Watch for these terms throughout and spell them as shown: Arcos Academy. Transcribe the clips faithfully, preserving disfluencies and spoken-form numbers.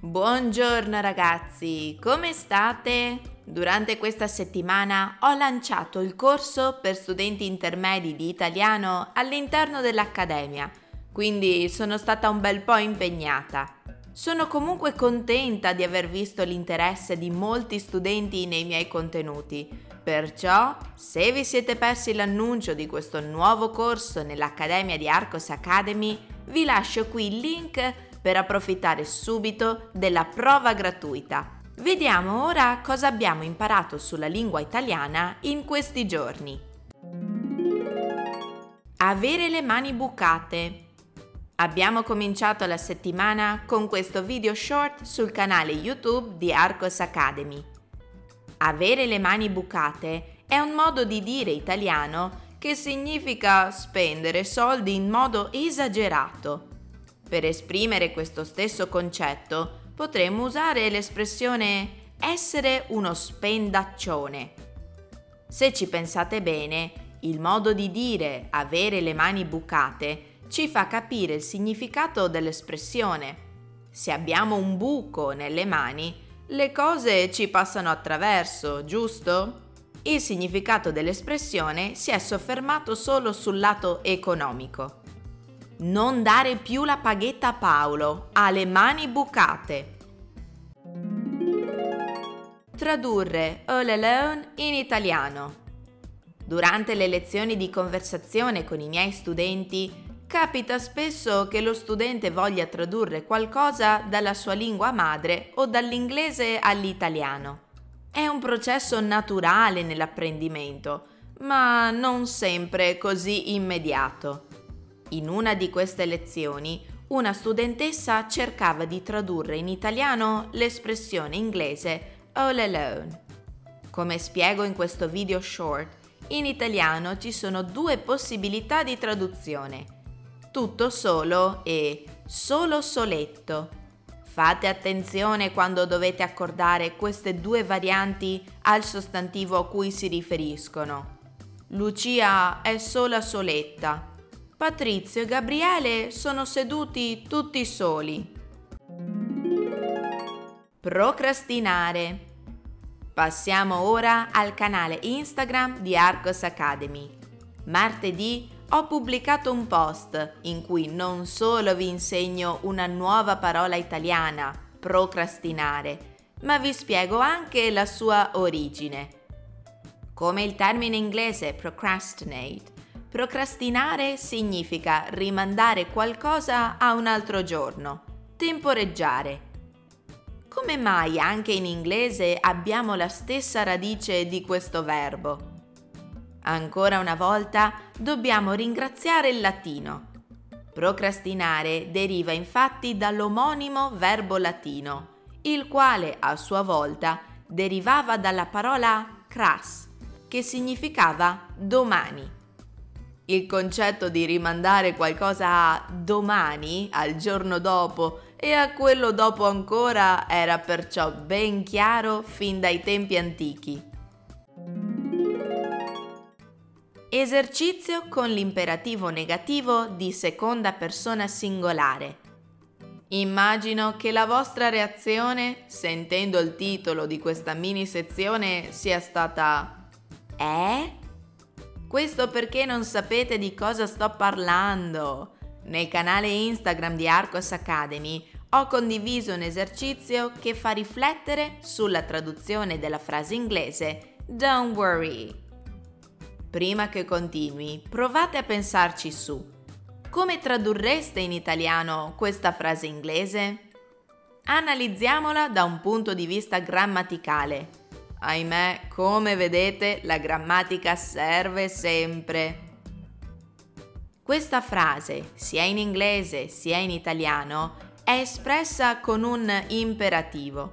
Buongiorno ragazzi, come state? Durante questa settimana ho lanciato il corso per studenti intermedi di italiano all'interno dell'Accademia, quindi sono stata un bel po' impegnata. Sono comunque contenta di aver visto l'interesse di molti studenti nei miei contenuti, perciò se vi siete persi l'annuncio di questo nuovo corso nell'Accademia di Arcos Academy, vi lascio qui il link per approfittare subito della prova gratuita. Vediamo ora cosa abbiamo imparato sulla lingua italiana in questi giorni. Avere le mani bucate. Abbiamo cominciato la settimana con questo video short sul canale YouTube di Arcos Academy. Avere le mani bucate è un modo di dire italiano che significa spendere soldi in modo esagerato. Per esprimere questo stesso concetto potremmo usare l'espressione essere uno spendaccione. Se ci pensate bene, il modo di dire avere le mani bucate ci fa capire il significato dell'espressione. Se abbiamo un buco nelle mani, le cose ci passano attraverso, giusto? Il significato dell'espressione si è soffermato solo sul lato economico. Non dare più la paghetta a Paolo, ha le mani bucate. Tradurre all alone in italiano. Durante le lezioni di conversazione con i miei studenti, capita spesso che lo studente voglia tradurre qualcosa dalla sua lingua madre o dall'inglese all'italiano. È un processo naturale nell'apprendimento, ma non sempre così immediato. In una di queste lezioni, una studentessa cercava di tradurre in italiano l'espressione inglese all alone. Come spiego in questo video short, in italiano ci sono due possibilità di traduzione. Tutto solo e solo soletto. Fate attenzione quando dovete accordare queste due varianti al sostantivo a cui si riferiscono. Lucia è sola soletta. Patrizio e Gabriele sono seduti tutti soli. Procrastinare. Passiamo ora al canale Instagram di Arcos Academy. Martedì ho pubblicato un post in cui non solo vi insegno una nuova parola italiana, procrastinare, ma vi spiego anche la sua origine. Come il termine inglese procrastinate, procrastinare significa rimandare qualcosa a un altro giorno, temporeggiare. Come mai anche in inglese abbiamo la stessa radice di questo verbo? Ancora una volta dobbiamo ringraziare il latino. Procrastinare deriva infatti dall'omonimo verbo latino, il quale a sua volta derivava dalla parola cras, che significava domani. Il concetto di rimandare qualcosa a domani, al giorno dopo e a quello dopo ancora era perciò ben chiaro fin dai tempi antichi. Esercizio con l'imperativo negativo di seconda persona singolare. Immagino che la vostra reazione, sentendo il titolo di questa mini sezione, sia stata Eh? Questo perché non sapete di cosa sto parlando. Nel canale Instagram di Arcos Academy ho condiviso un esercizio che fa riflettere sulla traduzione della frase inglese Don't worry. Prima che continui, provate a pensarci su. Come tradurreste in italiano questa frase inglese? Analizziamola da un punto di vista grammaticale. Ahimè, come vedete, la grammatica serve sempre. Questa frase, sia in inglese sia in italiano, è espressa con un imperativo.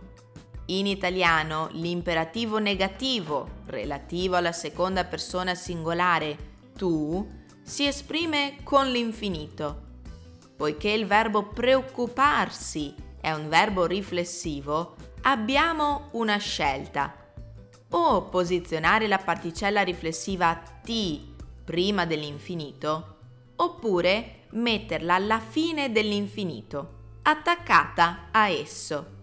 In italiano l'imperativo negativo, relativo alla seconda persona singolare, tu, si esprime con l'infinito. Poiché il verbo preoccuparsi è un verbo riflessivo, abbiamo una scelta. O posizionare la particella riflessiva ti prima dell'infinito, oppure metterla alla fine dell'infinito, attaccata a esso.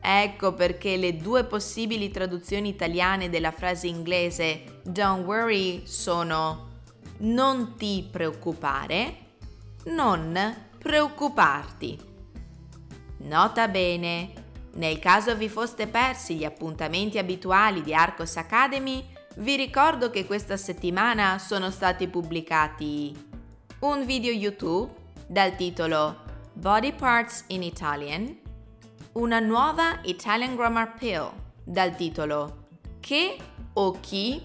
Ecco perché le due possibili traduzioni italiane della frase inglese don't worry sono non ti preoccupare, non preoccuparti. Nota bene, nel caso vi foste persi gli appuntamenti abituali di Arcos Academy, vi ricordo che questa settimana sono stati pubblicati un video YouTube dal titolo Body Parts in Italian, una nuova Italian Grammar Pill dal titolo Che o chi?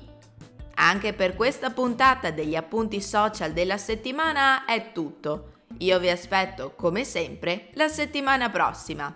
Anche per questa puntata degli appunti social della settimana è tutto. Io vi aspetto, come sempre, la settimana prossima.